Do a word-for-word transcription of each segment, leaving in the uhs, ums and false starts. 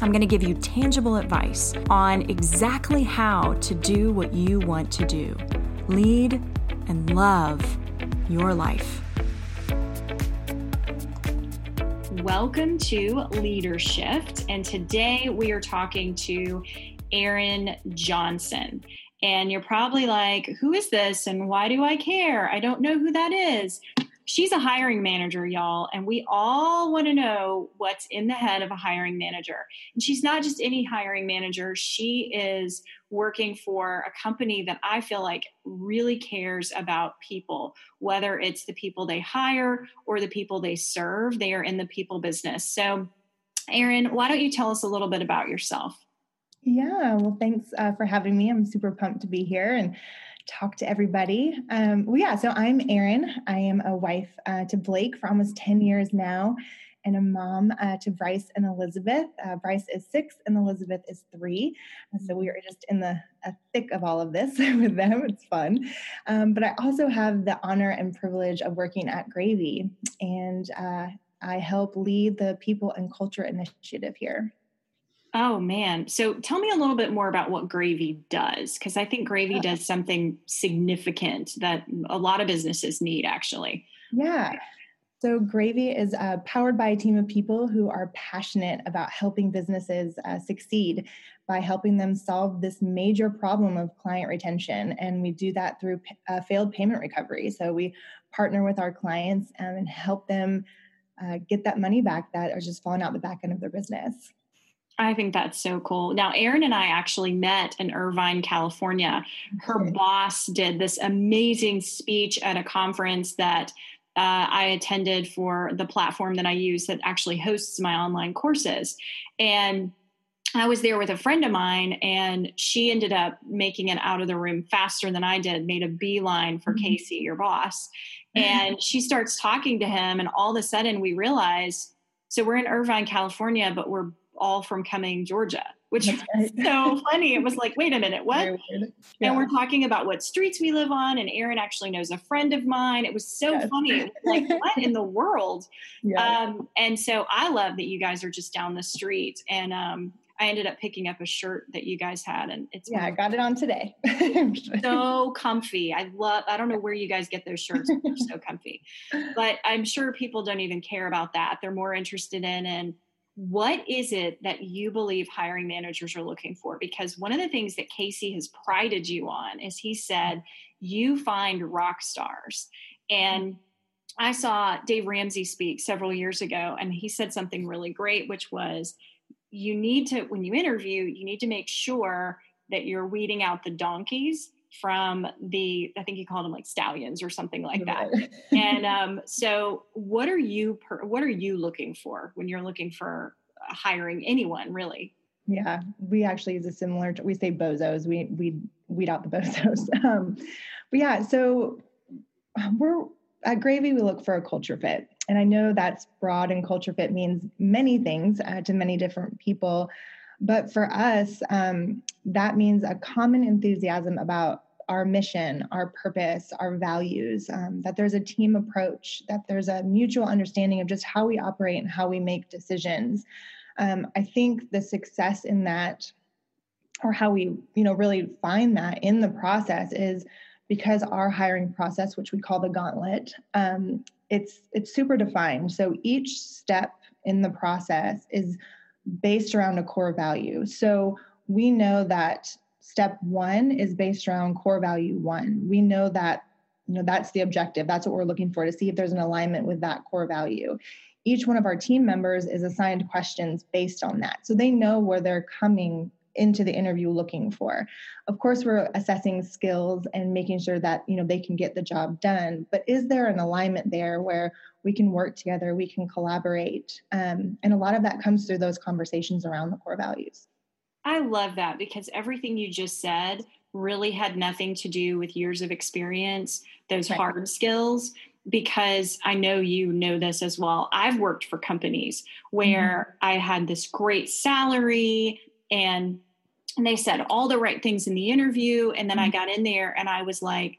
I'm going to give you tangible advice on exactly how to do what you want to do. Lead and love your life. Welcome to Leadership, and today we are talking to Erin Johnson. And you're probably like, who is this and why do I care? I don't know who that is. She's a hiring manager, y'all, and we all want to know what's in the head of a hiring manager. And she's not just any hiring manager. She is working for a company that I feel like really cares about people, whether it's the people they hire or the people they serve. They are in the people business. So, Erin, why don't you tell us a little bit about yourself? Yeah, well, thanks uh, for having me. I'm super pumped to be here and talk to everybody. Um, well, yeah, so I'm Erin. I am a wife uh, to Blake for almost ten years now, and a mom uh, to Bryce and Elizabeth. Uh, Bryce is six and Elizabeth is three. And so we are just in the uh, thick of all of this with them. It's fun. Um, but I also have the honor and privilege of working at Gravy, and uh, I help lead the People and Culture Initiative here. Oh, man. So tell me a little bit more about what Gravy does, because I think Gravy does something significant that a lot of businesses need, actually. Yeah. So Gravy is uh, powered by a team of people who are passionate about helping businesses uh, succeed by helping them solve this major problem of client retention. And we do that through p- uh, failed payment recovery. So we partner with our clients um, and help them uh, get that money back that are just falling out the back end of their business. I think that's so cool. Now, Erin and I actually met in Irvine, California. Her boss did this amazing speech at a conference that uh, I attended for the platform that I use that actually hosts my online courses. And I was there with a friend of mine, and she ended up making it out of the room faster than I did, made a beeline for mm-hmm. Casey, your boss. Mm-hmm. And she starts talking to him, and all of a sudden we realize, so we're in Irvine, California, but we're all from Cumming, Georgia, which is so funny. It was like, wait a minute, what? Yeah. And we're talking about what streets we live on. And Erin actually knows a friend of mine. It was so yes. funny. It was like, what in the world? Yeah. Um, and so I love that you guys are just down the street. And um, I ended up picking up a shirt that you guys had. And it's yeah, wonderful. I got it on today. So comfy. I love, I don't know where you guys get those shirts. But they're so comfy. But I'm sure people don't even care about that. They're more interested in and what is it that you believe hiring managers are looking for? Because one of the things that Casey has prided you on is he said, you find rock stars. And I saw Dave Ramsey speak several years ago, and he said something really great, which was you need to, when you interview, you need to make sure that you're weeding out the donkeys from the, I think he called them like stallions or something like that. And um, so what are you, per, what are you looking for when you're looking for hiring anyone really? Yeah, we actually use a similar, we say bozos, we, we weed out the bozos. Um, but yeah, so we're at Gravy, we look for a culture fit. And I know that's broad, and culture fit means many things uh, to many different people. But for us, um, that means a common enthusiasm about our mission, our purpose, our values, um, that there's a team approach, that there's a mutual understanding of just how we operate and how we make decisions. Um, I think the success in that, or how we, you know, really find that in the process is because our hiring process, which we call the gauntlet, um, it's it's super defined. So each step in the process is based around a core value. So we know that step one is based around core value one. We know that, you know, that's the objective. That's what we're looking for, to see if there's an alignment with that core value. Each one of our team members is assigned questions based on that. So they know where they're coming into the interview looking for. Of course, we're assessing skills and making sure that, you know, they can get the job done, but is there an alignment there where we can work together, we can collaborate? Um, and a lot of that comes through those conversations around the core values. I love that, because everything you just said really had nothing to do with years of experience, those right. hard skills, because I know you know this as well. I've worked for companies where mm-hmm. I had this great salary and they said all the right things in the interview. And then mm-hmm. I got in there and I was like,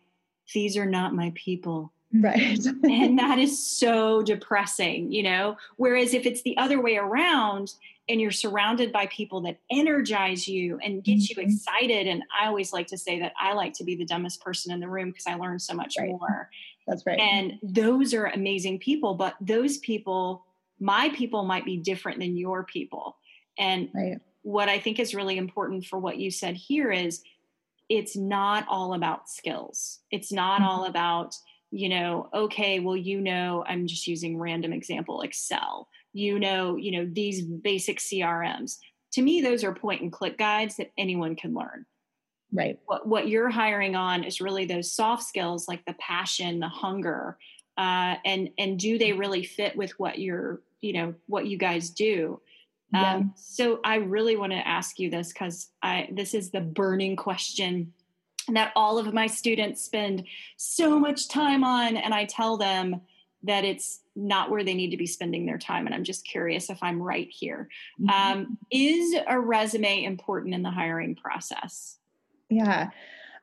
these are not my people. Right. And that is so depressing, you know, whereas if it's the other way around and you're surrounded by people that energize you and get mm-hmm. you excited. And I always like to say that I like to be the dumbest person in the room because I learn so much right. more. That's right. And those are amazing people, but those people, my people might be different than your people. And right. what I think is really important for what you said here is it's not all about skills. It's not mm-hmm. all about, you know, okay, well, you know, I'm just using random example, Excel, you know, you know, these basic C R Ms. To me, those are point and click guides that anyone can learn. Right. What, what you're hiring on is really those soft skills, like the passion, the hunger, uh, and, and do they really fit with what you're, you know, what you guys do? Yeah. Um, so I really want to ask you this, because I, this is the burning question that all of my students spend so much time on. And I tell them that it's not where they need to be spending their time. And I'm just curious if I'm right here. Mm-hmm. Um, is a resume important in the hiring process? Yeah.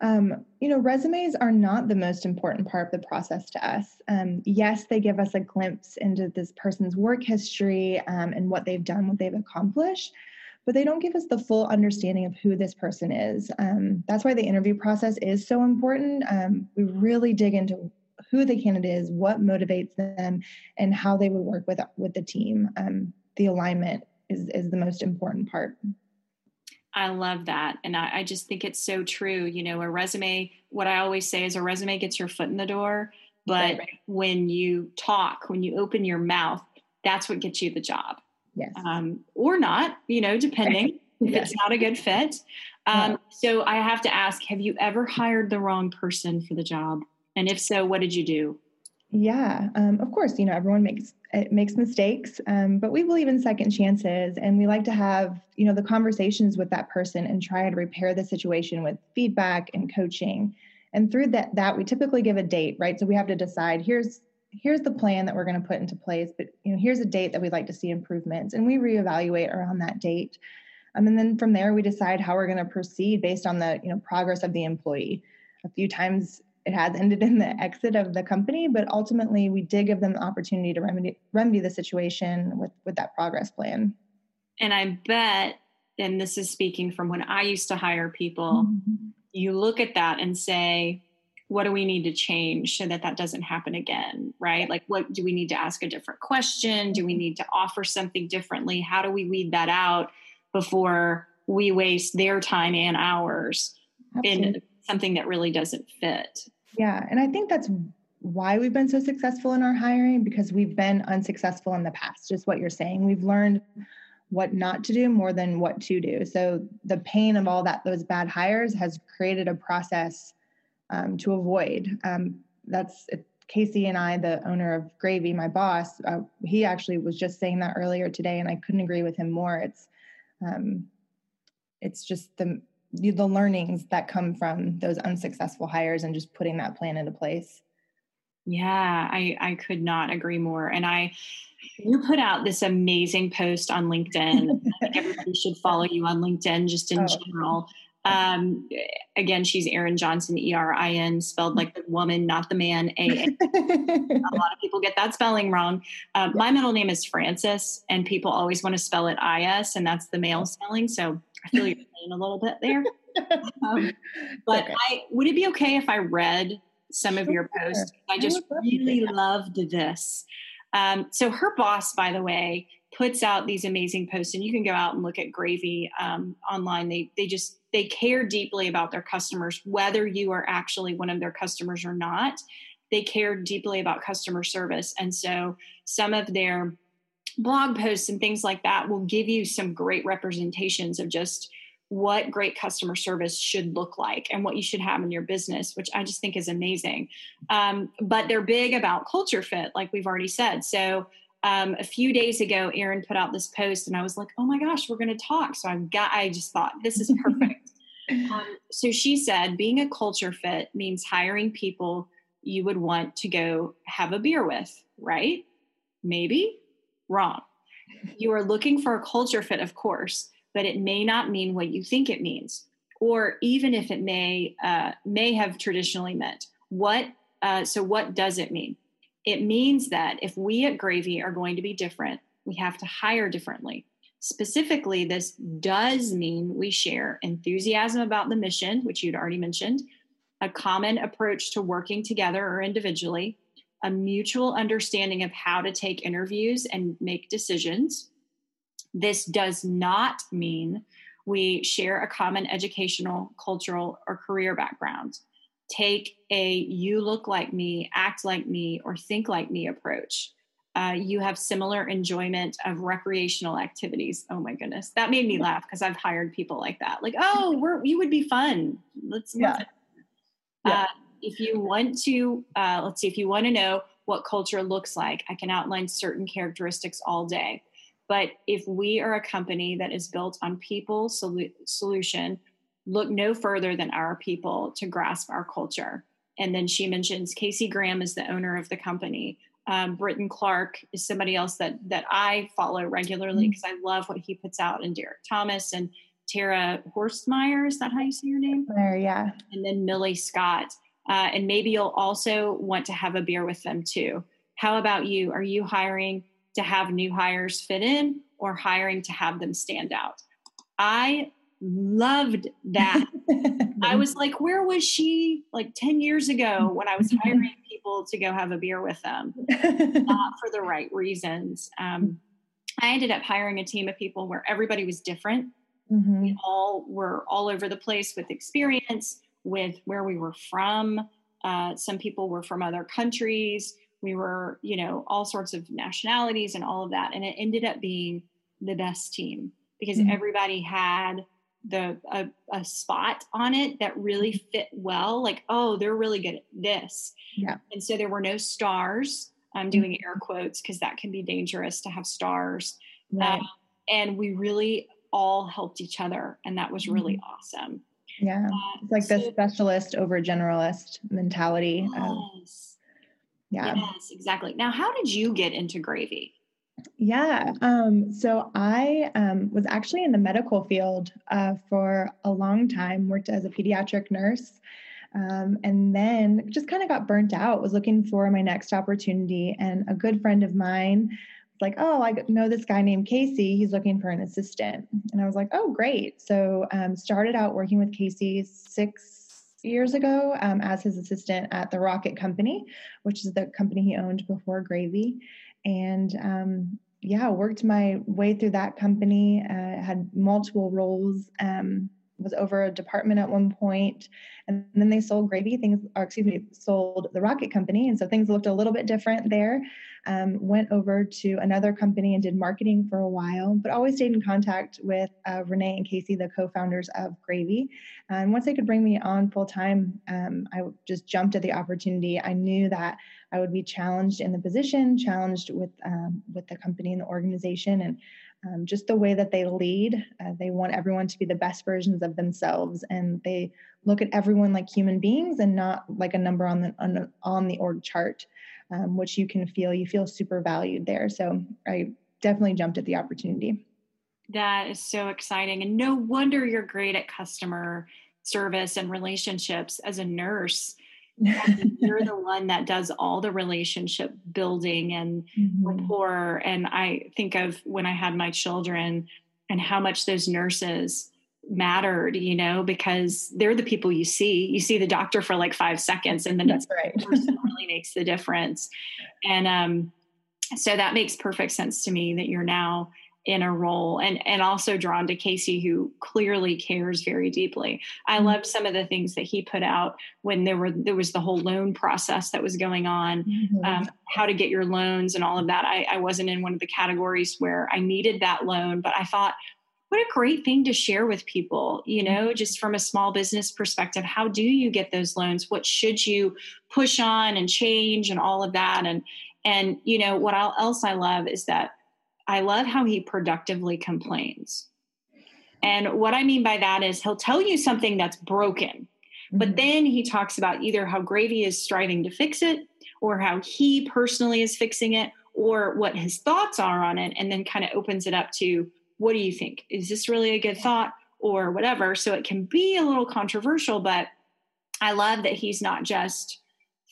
Um, you know, resumes are not the most important part of the process to us. Um, yes, they give us a glimpse into this person's work history um, and what they've done, what they've accomplished, but they don't give us the full understanding of who this person is. Um, that's why the interview process is so important. Um, we really dig into who the candidate is, what motivates them, and how they would work with, with the team. Um, the alignment is, is the most important part. I love that. And I, I just think it's so true. You know, a resume, what I always say is a resume gets your foot in the door, but right, right. when you talk, when you open your mouth, that's what gets you the job. Yes. Um, or not, you know, depending if yes. it's not a good fit. Um, yeah. So I have to ask, have you ever hired the wrong person for the job? And if so, what did you do? Yeah, um, of course, you know, everyone makes it makes mistakes, um, but we believe in second chances, and we like to have, you know, the conversations with that person and try to repair the situation with feedback and coaching. And through that, that we typically give a date, right? So we have to decide, here's here's the plan that we're going to put into place, but you know, here's a date that we'd like to see improvements, and we reevaluate around that date, um, and then from there we decide how we're going to proceed based on the, you know, progress of the employee. A few times it has ended in the exit of the company, but ultimately we did give them the opportunity to remedy, remedy the situation with, with that progress plan. And I bet, and this is speaking from when I used to hire people, mm-hmm. you look at that and say, what do we need to change so that that doesn't happen again, right? Like, what do we need to ask a different question? Do we need to offer something differently? How do we weed that out before we waste their time and ours Absolutely. in something that really doesn't fit? Yeah. And I think that's why we've been so successful in our hiring, because we've been unsuccessful in the past, just what you're saying. We've learned what not to do more than what to do. So the pain of all that, those bad hires, has created a process um, to avoid. Um, that's Casey and I, the owner of Gravy, my boss, uh, he actually was just saying that earlier today, and I couldn't agree with him more. It's, um, it's just the, the learnings that come from those unsuccessful hires and just putting that plan into place. Yeah, I, I could not agree more. And I, you put out this amazing post on LinkedIn. I think everybody should follow you on LinkedIn just in oh. general. Um, again, she's Erin Johnson, E R I N, spelled like the woman, not the man, A A. A lot of people get that spelling wrong. Uh, yeah. My middle name is Francis, and people always want to spell it I S, and that's the male spelling. So I feel your pain a little bit there. Um, but okay. I would it be okay if I read some of sure. your posts? I just I love really that. loved this. Um, so her boss, by the way, puts out these amazing posts, and you can go out and look at Gravy um, online. They they just they care deeply about their customers, whether you are actually one of their customers or not. They care deeply about customer service, and so some of their blog posts and things like that will give you some great representations of just what great customer service should look like and what you should have in your business, which I just think is amazing. Um, but they're big about culture fit, like we've already said. So um, a few days ago, Erin put out this post and I was like, oh my gosh, we're going to talk. So I've got, I just thought this is perfect. Um, so she said, being a culture fit means hiring people you would want to go have a beer with, right? Maybe? Wrong. You are looking for a culture fit, of course, but it may not mean what you think it means, or even if it may uh, may have traditionally meant. What? Uh, so what does it mean? It means that if we at Gravy are going to be different, we have to hire differently. Specifically, this does mean we share enthusiasm about the mission, which you'd already mentioned, a common approach to working together or individually, a mutual understanding of how to take interviews and make decisions. This does not mean we share a common educational, cultural, or career background. Take a you look like me, act like me, or think like me approach. Uh, you have similar enjoyment of recreational activities. Oh my goodness. That made me laugh because I've hired people like that. Like, oh, we're, we would be fun. Let's, yeah. let's yeah. Uh, if you want to, uh, let's see, if you want to know what culture looks like, I can outline certain characteristics all day. But if we are a company that is built on people solu- solution, look no further than our people to grasp our culture. And then she mentions Casey Graham is the owner of the company. Um, Britton Clark is somebody else that that I follow regularly because I love what he puts out, and Derek Thomas and Tara Horstmeyer, is that how you say your name? Yeah. And then Millie Scott. Uh, and maybe you'll also want to have a beer with them too. How about you? Are you hiring to have new hires fit in, or hiring to have them stand out? I loved that. I was like, where was she like ten years ago when I was hiring people to go have a beer with them? Not for the right reasons. Um, I ended up hiring a team of people where everybody was different. Mm-hmm. We all were all over the place with experience, with where we were from. Uh, some people were from other countries. We were, you know, all sorts of nationalities and all of that. And it ended up being the best team because mm-hmm. everybody had the a, a spot on it that really fit well. Like, oh, they're really good at this. Yeah. And so there were no stars. I'm doing air quotes because that can be dangerous to have stars. Right. Um, and we really all helped each other. And that was really mm-hmm. awesome. Yeah. Uh, it's like so, the specialist over generalist mentality. Yes. Of, yeah. Yes, exactly. Now, how did you get into Gravy? Yeah. Um, so I um, was actually in the medical field uh, for a long time, worked as a pediatric nurse, um, and then just kind of got burnt out, was looking for my next opportunity. And a good friend of mine was like, oh, I know this guy named Casey. He's looking for an assistant. And I was like, oh, great. So um, started out working with Casey six years ago um, as his assistant at the Rocket Company, which is the company he owned before Gravy. And, um, yeah, worked my way through that company, uh, had multiple roles, um, was over a department at one point, and then they sold Gravy things, or excuse me, sold the Rocket Company. And so things looked a little bit different there. Um, went over to another company and did marketing for a while, but always stayed in contact with uh, Renee and Casey, the co-founders of Gravy. And once they could bring me on full time, um, I just jumped at the opportunity. I knew that I would be challenged in the position, challenged with um, with the company and the organization, and um, just the way that they lead. Uh, they want everyone to be the best versions of themselves, and they look at everyone like human beings and not like a number on the on the, on the org chart. Um, which you can feel, you feel super valued there. So I definitely jumped at the opportunity. That is so exciting. And no wonder you're great at customer service and relationships as a nurse. You're the one that does all the relationship building and mm-hmm. rapport. And I think of when I had my children and how much those nurses mattered, you know, because they're the people you see. You see the doctor for like five seconds and then that's right. person really makes the difference. And um, so that makes perfect sense to me that you're now in a role and, and also drawn to Casey, who clearly cares very deeply. I mm-hmm. loved some of the things that he put out when there were, there was the whole loan process that was going on, mm-hmm. um, how to get your loans and all of that. I, I wasn't in one of the categories where I needed that loan, but I thought, what a great thing to share with people, you know, just from a small business perspective. How do you get those loans? What should you push on and change and all of that? And, and you know, what else I love is that I love how he productively complains. And what I mean by that is he'll tell you something that's broken, but then he talks about either how Gravy is striving to fix it or how he personally is fixing it or what his thoughts are on it, and then kind of opens it up to, what do you think? Is this really a good thought or whatever? So it can be a little controversial, but I love that he's not just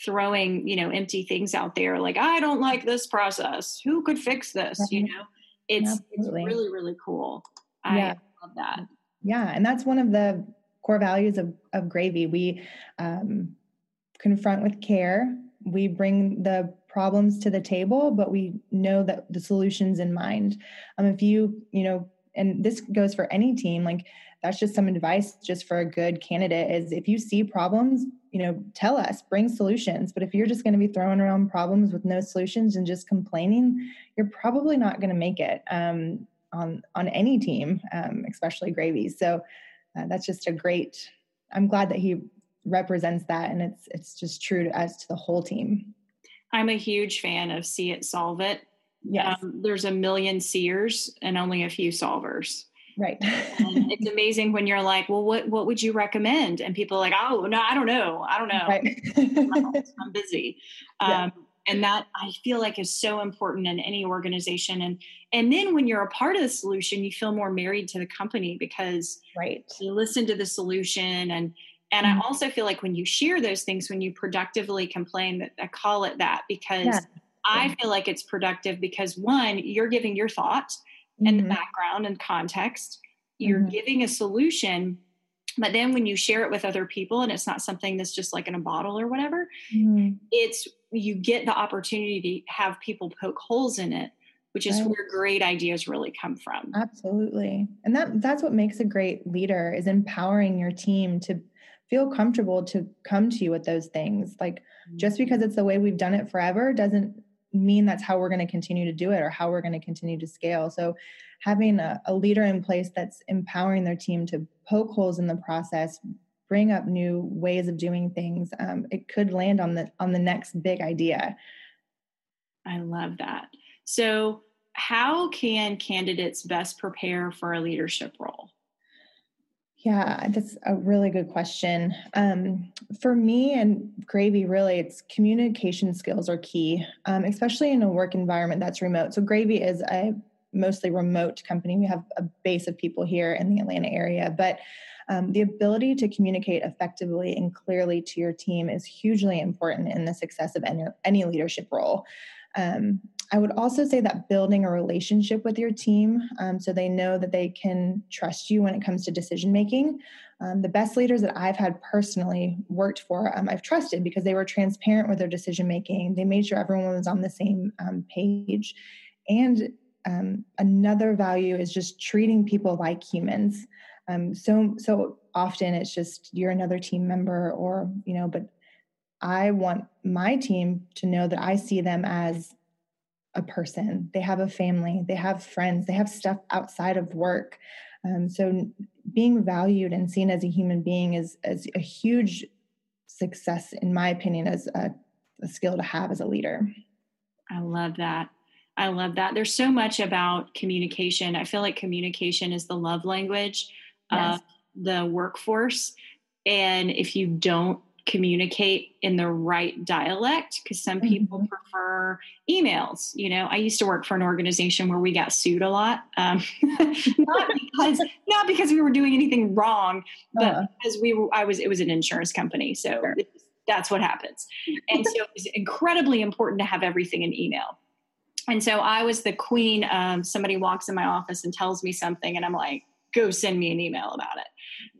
throwing, you know, empty things out there like, I don't like this process. Who could fix this? Mm-hmm. You know, it's, Absolutely. It's really, really cool. Yeah. I love that. Yeah. And that's one of the core values of, of Gravy. We um, confront with care. We bring the problems to the table, but we know that the solution's in mind. Um, if you, you know, and this goes for any team, like that's just some advice just for a good candidate is if you see problems, you know, tell us, bring solutions. But if you're just going to be throwing around problems with no solutions and just complaining, you're probably not going to make it. Um, on, on any team, um, especially Gravy. So uh, that's just a great, I'm glad that he represents that. And it's, it's just true to us, to the whole team. I'm a huge fan of see it, solve it. Yes. Um, there's a million seers and only a few solvers. Right. And it's amazing when you're like, well, what, what would you recommend? And people are like, oh no, I don't know. I don't know. Right. I'm busy. Um, yeah. And that I feel like is so important in any organization. And and then when you're a part of the solution, you feel more married to the company because right. you listen to the solution. And, and mm-hmm. I also feel like when you share those things, when you productively complain, that I call it that because yeah. I yeah. feel like it's productive because one, you're giving your thought mm-hmm. and the background and context. You're mm-hmm. giving a solution. But then when you share it with other people and it's not something that's just like in a bottle or whatever, mm-hmm. it's you get the opportunity to have people poke holes in it, which is right. where great ideas really come from. Absolutely. And that that's what makes a great leader is empowering your team to feel comfortable to come to you with those things. Like mm-hmm. just because it's the way we've done it forever doesn't mean that's how we're going to continue to do it or how we're going to continue to scale. So having a, a leader in place that's empowering their team to poke holes in the process, bring up new ways of doing things. Um, it could land on the, on the next big idea. I love that. So how can candidates best prepare for a leadership role? Yeah, that's a really good question. Um, for me and Gravy, really, it's communication skills are key, um, especially in a work environment that's remote. So Gravy is a mostly remote company. We have a base of people here in the Atlanta area, but um, the ability to communicate effectively and clearly to your team is hugely important in the success of any, any leadership role. Um, I would also say that building a relationship with your team um, so they know that they can trust you when it comes to decision-making. Um, the best leaders that I've had personally worked for, um, I've trusted because they were transparent with their decision-making. They made sure everyone was on the same um, page. And um, another value is just treating people like humans. Um, so, so often it's just you're another team member or, you know, but I want my team to know that I see them as a person. They have a family, they have friends, they have stuff outside of work. Um, so being valued and seen as a human being is, is a huge success, in my opinion, as a, a skill to have as a leader. I love that. I love that. There's so much about communication. I feel like communication is the love language yes. of the workforce. And if you don't communicate in the right dialect, because some mm-hmm. people prefer emails. You know, I used to work for an organization where we got sued a lot. Um, not because, not because we were doing anything wrong, but uh-huh. because we were, I was, it was an insurance company. So sure. that's what happens. And so it was incredibly important to have everything in email. And so I was the queen of somebody walks in my office and tells me something and I'm like, go send me an email about it.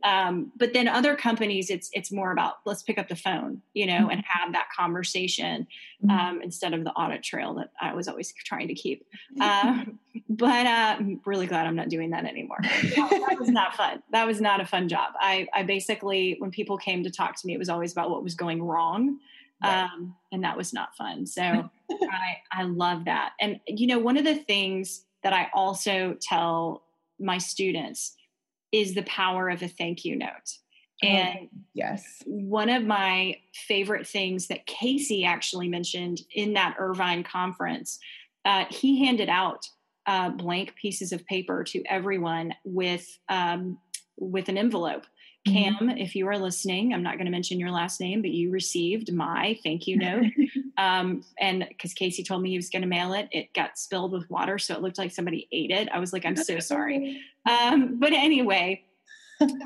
Um, but then other companies, it's it's more about let's pick up the phone, you know, mm-hmm. and have that conversation um, mm-hmm. instead of the audit trail that I was always trying to keep. Uh, but uh, I'm really glad I'm not doing that anymore. That was not fun. That was not a fun job. I, I basically, when people came to talk to me, it was always about what was going wrong. Right. Um, and that was not fun. So I, I love that. And, you know, one of the things that I also tell my students is the power of a thank you note. And oh, yes, one of my favorite things that Casey actually mentioned in that Irvine conference, uh, he handed out uh, blank pieces of paper to everyone with um, with an envelope. Cam, mm-hmm. if you are listening, I'm not going to mention your last name, but you received my thank you note. um, and because Casey told me he was going to mail it, it got spilled with water, so it looked like somebody ate it. I was like, I'm so sorry. Um, but anyway,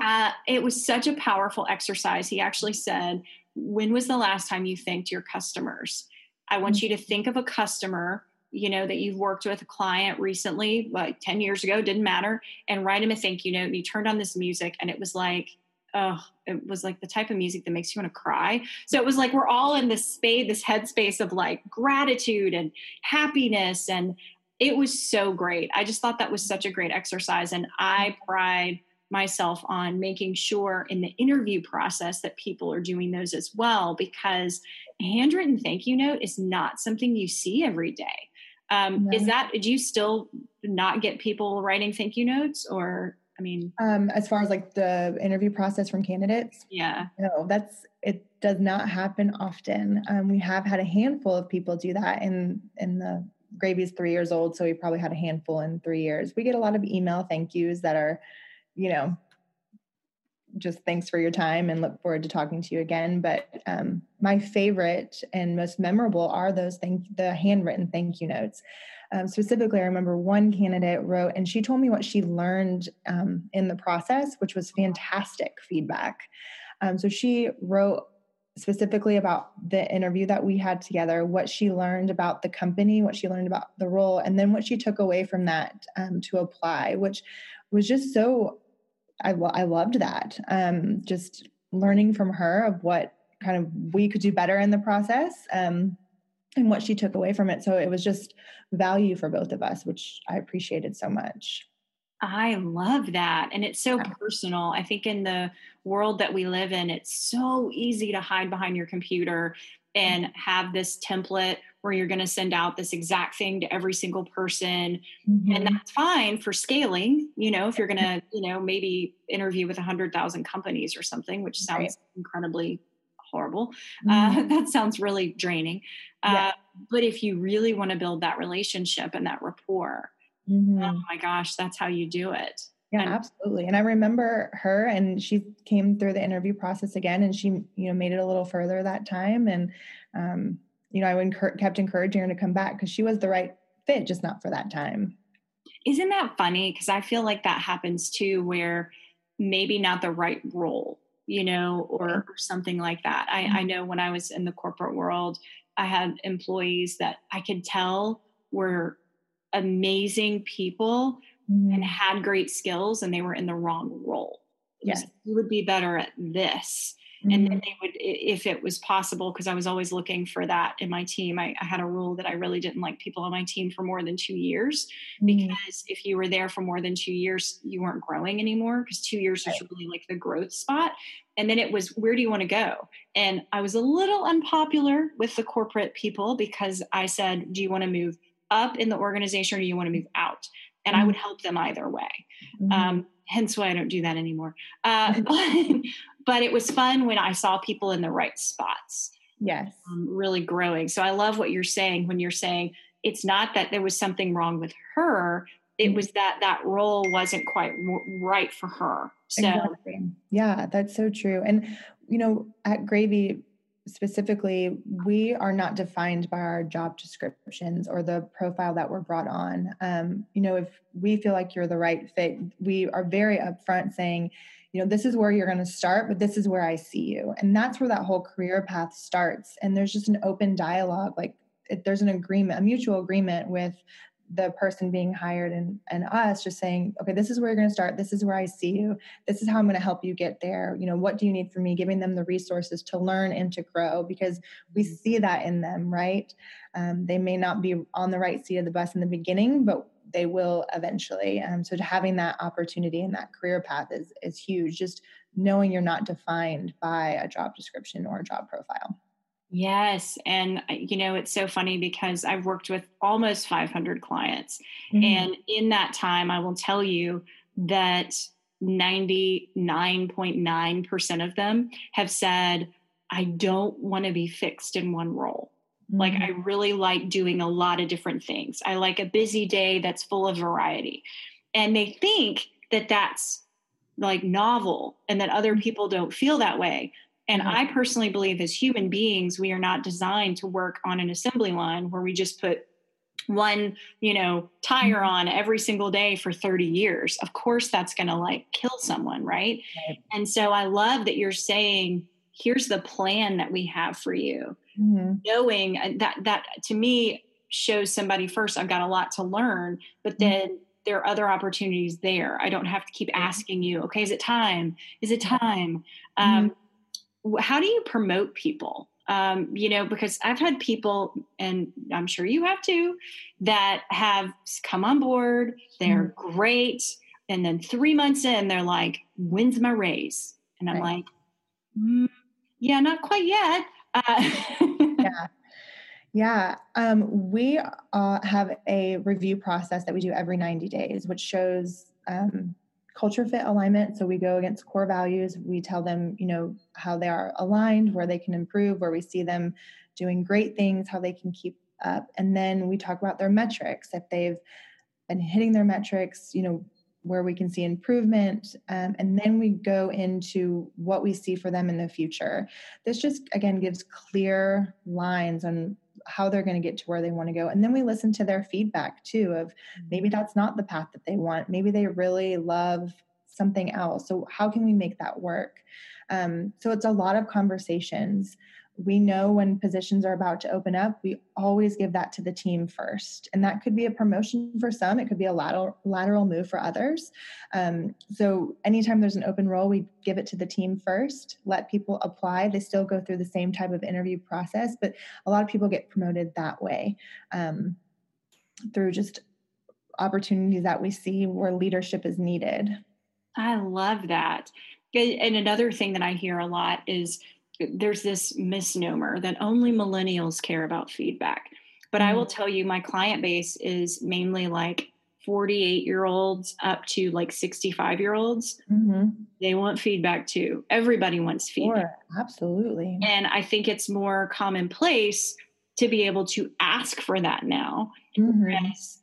uh, it was such a powerful exercise. He actually said, when was the last time you thanked your customers? I want mm-hmm. you to think of a customer, you know, that you've worked with, a client recently, like ten years ago, didn't matter, and write him a thank you note. And he turned on this music, and it was like, oh, it was like the type of music that makes you want to cry. So it was like, we're all in this space, this headspace of like gratitude and happiness. And it was so great. I just thought that was such a great exercise. And I pride myself on making sure in the interview process that people are doing those as well, because a handwritten thank you note is not something you see every day. Um, no. Is that, do you still not get people writing thank you notes, or, I mean, um, as far as like the interview process from candidates? Yeah. No, that's, it does not happen often. Um, we have had a handful of people do that in, in the Gravy's three years old. So we probably had a handful in three years. We get a lot of email thank yous that are, you know, just thanks for your time and look forward to talking to you again. But um, my favorite and most memorable are those thank the handwritten thank you notes. Um, specifically, I remember one candidate wrote, and she told me what she learned um, in the process, which was fantastic feedback. Um, so she wrote specifically about the interview that we had together, what she learned about the company, what she learned about the role, and then what she took away from that um, to apply, which was just so I, I loved that. Um, just learning from her of what kind of we could do better in the process um, and what she took away from it. So it was just value for both of us, which I appreciated so much. I love that. And it's so personal. I think in the world that we live in, it's so easy to hide behind your computer and have this template where you're going to send out this exact thing to every single person. Mm-hmm. And that's fine for scaling, you know, if you're going to, you know, maybe interview with one hundred thousand companies or something, which sounds right. incredibly horrible. Mm-hmm. Uh, that sounds really draining. Yeah. Uh, but if you really want to build that relationship and that rapport, mm-hmm. oh my gosh, that's how you do it. Yeah, and, absolutely. And I remember her, and she came through the interview process again, and she, you know, made it a little further that time. And, um, you know, I encu- kept encouraging her to come back because she was the right fit, just not for that time. Isn't that funny? Because I feel like that happens too, where maybe not the right role, you know, or, or something like that. I, mm-hmm. I know when I was in the corporate world, I had employees that I could tell were amazing people mm-hmm. and had great skills, and they were in the wrong role. Yes. Just, you would be better at this. And then they would, if it was possible, because I was always looking for that in my team. I, I had a rule that I really didn't like people on my team for more than two years, because mm. if you were there for more than two years, you weren't growing anymore, because two years right. was really like the growth spot. And then it was, where do you want to go? And I was a little unpopular with the corporate people because I said, do you want to move up in the organization or do you want to move out? And mm. I would help them either way. Mm. Um, hence why I don't do that anymore. Uh, but, but it was fun when I saw people in the right spots. Yes. Um, really growing. So I love what you're saying when you're saying it's not that there was something wrong with her. It mm-hmm. was that that role wasn't quite w- right for her. So exactly. Yeah, that's so true. And, you know, at Gravy specifically, we are not defined by our job descriptions or the profile that we're brought on. Um, you know, if we feel like you're the right fit, we are very upfront saying, you know, this is where you're going to start, but this is where I see you. And that's where that whole career path starts. And there's just an open dialogue. Like if there's an agreement, a mutual agreement with the person being hired and, and us just saying, okay, this is where you're going to start. This is where I see you. This is how I'm going to help you get there. You know, what do you need from me? Giving them the resources to learn and to grow, because we see that in them, right? Um, they may not be on the right seat of the bus in the beginning, but they will eventually. Um, so having that opportunity and that career path is, is huge. Just knowing you're not defined by a job description or a job profile. Yes. And, you know, it's so funny because I've worked with almost five hundred clients. Mm-hmm. And in that time, I will tell you that ninety-nine point nine percent of them have said, I don't want to be fixed in one role. Like, I really like doing a lot of different things. I like a busy day that's full of variety. And they think that that's like novel and that other people don't feel that way. And mm-hmm. I personally believe as human beings, we are not designed to work on an assembly line where we just put one, you know, tire mm-hmm. on every single day for thirty years. Of course, that's going to like kill someone, right? right? And so I love that you're saying, here's the plan that we have for you. Mm-hmm. Knowing that, that to me shows somebody first, I've got a lot to learn, but then mm-hmm. there are other opportunities there. I don't have to keep asking you, okay, is it time? Is it time? Um, mm-hmm. How do you promote people? Um, you know, because I've had people, and I'm sure you have too, that have come on board. They're mm-hmm. great. And then three months in, they're like, when's my raise? And I'm right. like, mm, yeah, not quite yet. Uh- yeah. Yeah. Um, we uh, have a review process that we do every ninety days, which shows, um, culture fit alignment. So we go against core values. We tell them, you know, how they are aligned, where they can improve, where we see them doing great things, how they can keep up. And then we talk about their metrics, if they've been hitting their metrics, you know, where we can see improvement. Um, and then we go into what we see for them in the future. This just, again, gives clear lines on how they're going to get to where they want to go. And then we listen to their feedback too, of maybe that's not the path that they want. Maybe they really love something else. So how can we make that work? Um, so it's a lot of conversations. We know when positions are about to open up, we always give that to the team first. And that could be a promotion for some. It could be a lateral, lateral move for others. Um, so anytime there's an open role, we give it to the team first, let people apply. They still go through the same type of interview process, but a lot of people get promoted that way, um, through just opportunities that we see where leadership is needed. I love that. And another thing that I hear a lot is there's this misnomer that only millennials care about feedback. But mm-hmm. I will tell you, my client base is mainly like forty-eight year olds up to like sixty-five year olds. Mm-hmm. They want feedback too. Everybody wants feedback. Sure, absolutely. And I think it's more commonplace to be able to ask for that now. Mm-hmm.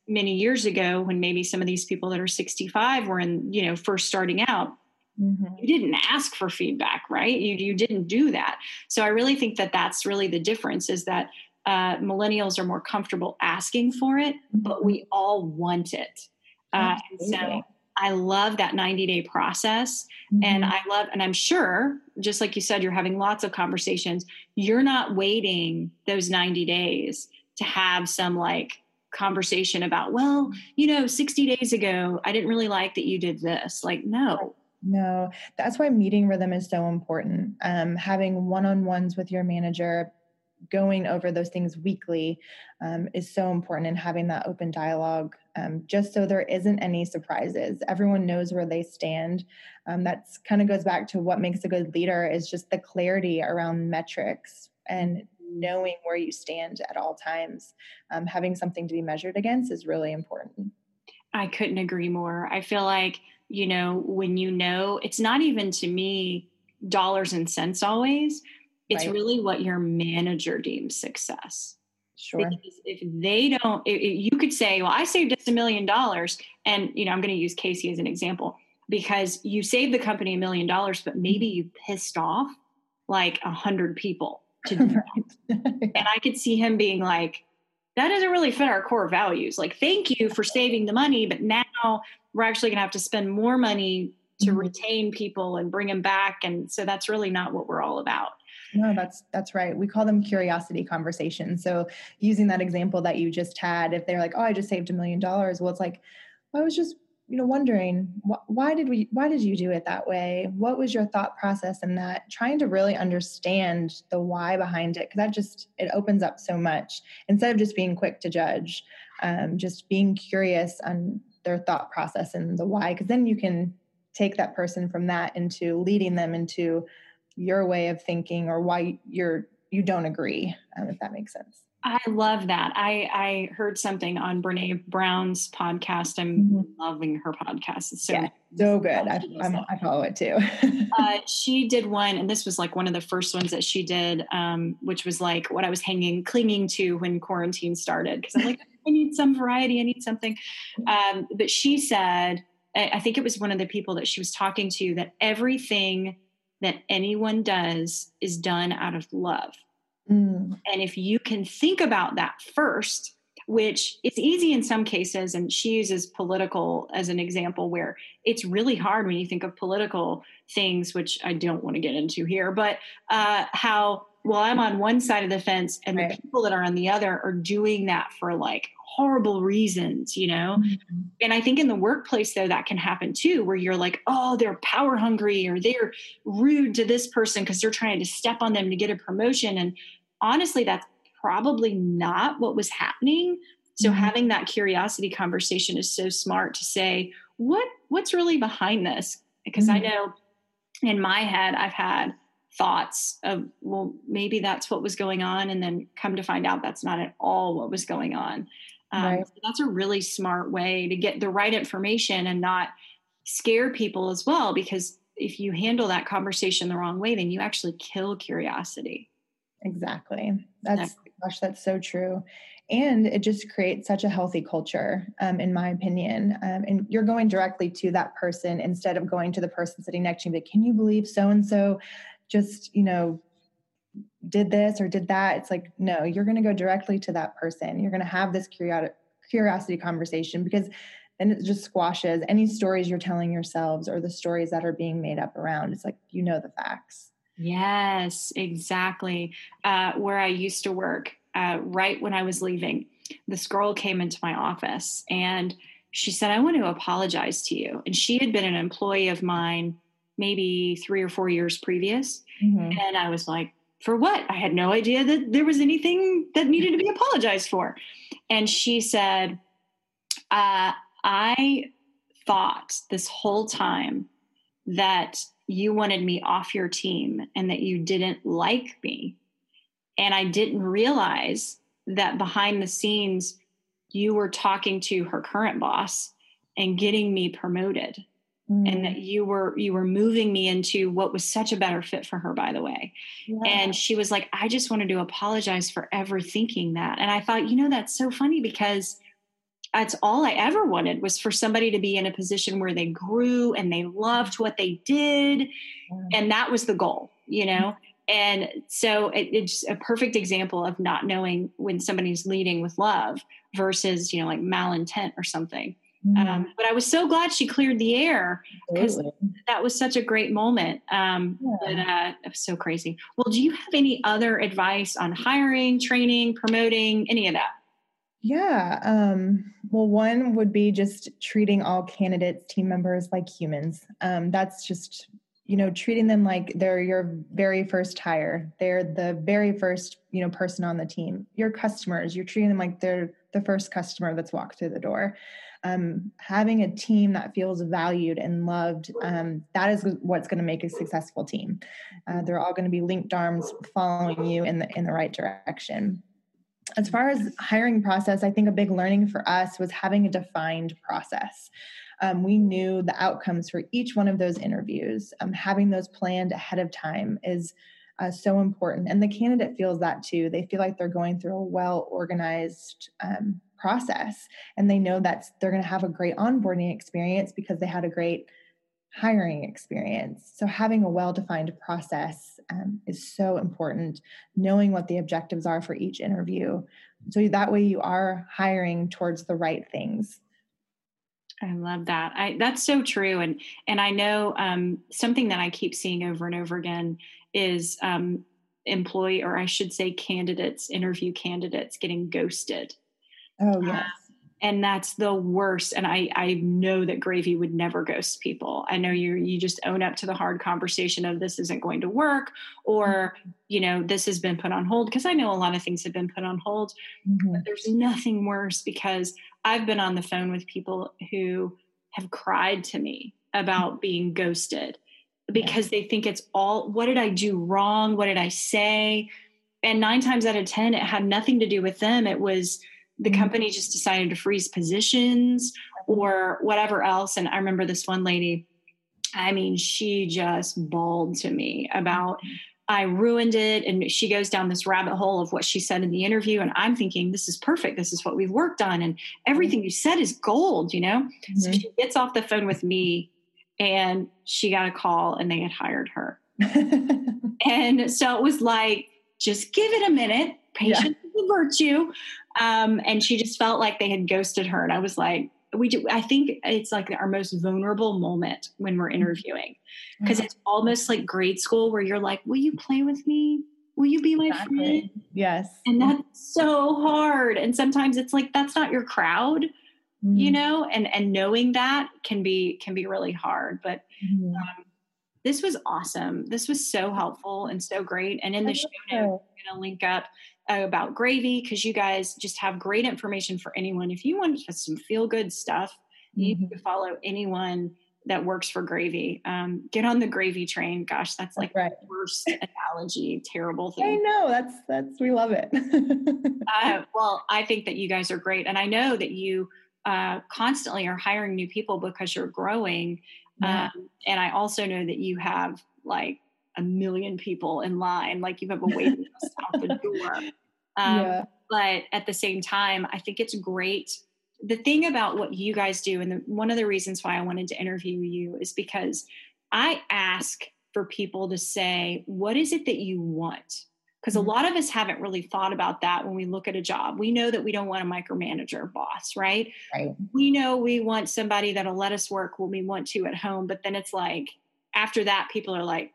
Many years ago, when maybe some of these people that are sixty-five were in, you know, first starting out, mm-hmm. you didn't ask for feedback, right? You you didn't do that. So I really think that that's really the difference, is that uh, millennials are more comfortable asking for it, mm-hmm. but we all want it. Uh, and so I love that ninety day process. Mm-hmm. And I love, and I'm sure, just like you said, you're having lots of conversations. You're not waiting those ninety days to have some like conversation about, well, you know, sixty days ago, I didn't really like that you did this. Like, no. No, that's why meeting rhythm is so important. Um, having one-on-ones with your manager, going over those things weekly, um, is so important, and having that open dialogue, um, just so there isn't any surprises. Everyone knows where they stand. Um, that's kind of goes back to what makes a good leader, is just the clarity around metrics and knowing where you stand at all times. Um, having something to be measured against is really important. I couldn't agree more. I feel like, you know, when you know, it's not even to me dollars and cents always. It's right. really what your manager deems success. Sure. Because if they don't, if you could say, well, I saved us a million dollars. And, you know, I'm going to use Casey as an example, because you saved the company a million dollars, but maybe you pissed off like a hundred people to do that. And I could see him being like, that doesn't really fit our core values. Like, thank you for saving the money, but now we're actually going to have to spend more money to retain people and bring them back. And so that's really not what we're all about. No, that's, that's right. We call them curiosity conversations. So using that example that you just had, if they're like, oh, I just saved a million dollars. Well, it's like, I was just, you know, wondering wh- why did we, why did you do it that way? What was your thought process in that? Trying to really understand the why behind it. Cause that just, it opens up so much, instead of just being quick to judge, um, just being curious on their thought process and the why. Cause then you can take that person from that into leading them into your way of thinking, or why you're, you don't agree. Um, if that makes sense. I love that. I, I heard something on Brene Brown's podcast. I'm mm-hmm. loving her podcast. It's so, yeah, so good. I, I'm, I follow it too. uh, she did one, and this was like one of the first ones that she did, um, which was like what I was hanging, clinging to when quarantine started. Cause I'm like, I need some variety. I need something. Um, but she said, I think it was one of the people that she was talking to, that everything that anyone does is done out of love. Mm. And if you can think about that first, which it's easy in some cases, and she uses political as an example where it's really hard when you think of political things, which I don't want to get into here, but uh, how, well, I'm on one side of the fence and right. the people that are on the other are doing that for like horrible reasons, you know? Mm-hmm. And I think in the workplace though, that can happen too, where you're like, oh, they're power hungry or they're rude to this person because they're trying to step on them to get a promotion. And honestly, that's probably not what was happening. So mm-hmm. having that curiosity conversation is so smart to say, what, what's really behind this? Because mm-hmm. I know in my head, I've had thoughts of, well, maybe that's what was going on. And then come to find out that's not at all what was going on. Um, right. So that's a really smart way to get the right information and not scare people as well. Because if you handle that conversation the wrong way, then you actually kill curiosity. Exactly. That's, exactly. gosh, that's so true. And it just creates such a healthy culture, um, in my opinion. Um, and you're going directly to that person instead of going to the person sitting next to you. But can you believe so-and-so just, you know, did this or did that? It's like, no, you're going to go directly to that person. You're going to have this curiosity conversation, because then it just squashes any stories you're telling yourselves or the stories that are being made up around. It's like, you know, the facts. Yes, exactly. Uh, where I used to work, uh, right when I was leaving, this girl came into my office and she said, I want to apologize to you. And she had been an employee of mine maybe three or four years previous. Mm-hmm. And I was like, for what? I had no idea that there was anything that needed to be apologized for. And she said, uh, I thought this whole time that you wanted me off your team and that you didn't like me. And I didn't realize that behind the scenes, you were talking to her current boss and getting me promoted. And that you were, you were moving me into what was such a better fit for her, by the way. Yeah. And she was like, I just wanted to apologize for ever thinking that. And I thought, you know, that's so funny, because that's all I ever wanted, was for somebody to be in a position where they grew and they loved what they did. Yeah. And that was the goal, you know? Yeah. And so it, it's a perfect example of not knowing when somebody's leading with love versus, you know, like malintent or something. Mm-hmm. Um, but I was so glad she cleared the air, because that was such a great moment. Um, yeah. but, uh, it was so crazy. Well, do you have any other advice on hiring, training, promoting, any of that? Yeah. Um, well, one would be just treating all candidates, team members, like humans. Um, that's just, you know, treating them like they're your very first hire. They're the very first, you know, person on the team. Your customers, you're treating them like they're the first customer that's walked through the door. Um, having a team that feels valued and loved, um, that is what's going to make a successful team. Uh, they're all going to be linked arms following you in the, in the right direction. As far as hiring process, I think a big learning for us was having a defined process. Um, we knew the outcomes for each one of those interviews. Um, having those planned ahead of time is Uh, so important. And the candidate feels that too. They feel like they're going through a well-organized um, process, and they know that they're going to have a great onboarding experience because they had a great hiring experience. So having a well-defined process um, is so important, knowing what the objectives are for each interview. So that way you are hiring towards the right things. I love that. I, that's so true. And, and I know um, something that I keep seeing over and over again is um, employee, or I should say candidates, interview candidates getting ghosted. Oh, yes. Um, and that's the worst. And I, I know that Gravy would never ghost people. I know you, you just own up to the hard conversation of this isn't going to work, or, mm-hmm. you know, this has been put on hold. Cause I know a lot of things have been put on hold, mm-hmm. but there's nothing worse, because I've been on the phone with people who have cried to me about mm-hmm. being ghosted, because yeah. they think it's all, what did I do wrong? What did I say? And nine times out of ten, it had nothing to do with them. It was the company just decided to freeze positions or whatever else. And I remember this one lady, I mean, she just bawled to me about, I ruined it. And she goes down this rabbit hole of what she said in the interview. And I'm thinking, this is perfect. This is what we've worked on. And everything you said is gold, you know? Mm-hmm. So she gets off the phone with me and she got a call and they had hired her. And so it was like, just give it a minute. Patience yeah. is a virtue. Um, and she just felt like they had ghosted her. And I was like, we do, I think it's like our most vulnerable moment when we're interviewing, because mm-hmm. it's almost like grade school where you're like, will you play with me? Will you be my exactly. friend? Yes. And that's so hard. And sometimes it's like, that's not your crowd, mm-hmm. you know, and, and knowing that can be, can be really hard, but mm-hmm. um, this was awesome. This was so helpful and so great. And in the show notes, I'm going to link up uh, about Gravy, because you guys just have great information for anyone. If you want just some feel-good stuff, mm-hmm. you need to follow anyone that works for Gravy. Um, get on the Gravy train. Gosh, that's like that's right. the worst analogy, terrible thing. I know. That's, that's, we love it. uh, well, I think that you guys are great. And I know that you uh, constantly are hiring new people because you're growing. Yeah. Um, and I also know that you have like a million people in line, like you have a waiting list out the door. Um, yeah. But at the same time, I think it's great. The thing about what you guys do, and the, one of the reasons why I wanted to interview you is because I ask for people to say, what is it that you want? Because mm-hmm. a lot of us haven't really thought about that when we look at a job. We know that we don't want a micromanager boss, right? Right. We know we want somebody that'll let us work when we want to at home. But then it's like, after that, people are like,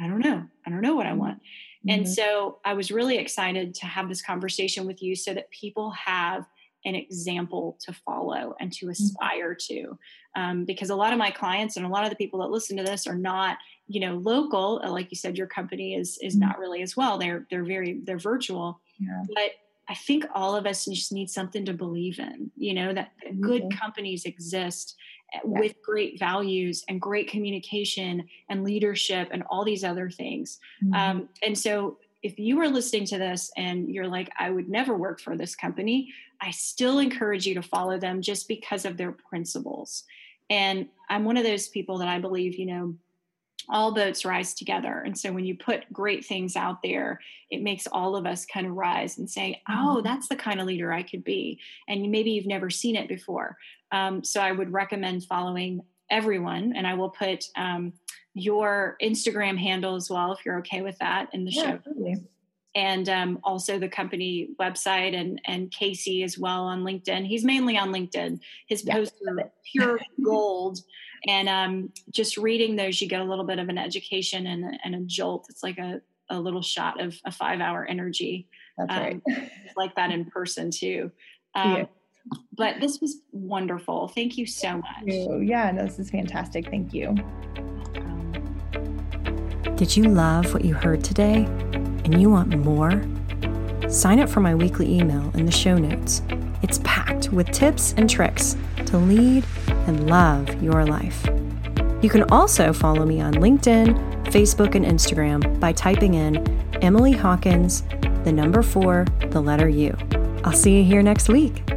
I don't know. I don't know what I want. Mm-hmm. And so I was really excited to have this conversation with you so that people have an example to follow and to aspire to. Um, because a lot of my clients and a lot of the people that listen to this are not, you know, local. Like you said, your company is, is not really as well. They're, they're very, they're virtual, yeah. but I think all of us just need something to believe in, you know, that good mm-hmm. companies exist yeah. with great values and great communication and leadership and all these other things. Mm-hmm. Um, and so if you are listening to this and you're like, I would never work for this company, I still encourage you to follow them just because of their principles. And I'm one of those people that I believe, you know, all boats rise together. And so when you put great things out there, it makes all of us kind of rise and say, oh, that's the kind of leader I could be. And maybe you've never seen it before. Um, so I would recommend following everyone. And I will put um, your Instagram handle as well, if you're okay with that, in the yeah, show. Totally. And um, also the company website and, and Casey as well on LinkedIn. He's mainly on LinkedIn. His yeah. posts are pure gold. And um, just reading those, you get a little bit of an education and, and a jolt. It's like a, a little shot of a five-hour energy. That's um, right. Like that in person too. Um, yeah. But this was wonderful. Thank you so much. Yeah, no, this is fantastic. Thank you. Did you love what you heard today and you want more? Sign up for my weekly email in the show notes. It's packed with tips and tricks to lead and love your life. You can also follow me on LinkedIn, Facebook, and Instagram by typing in Emily Hawkins, the number four, the letter U. I'll see you here next week.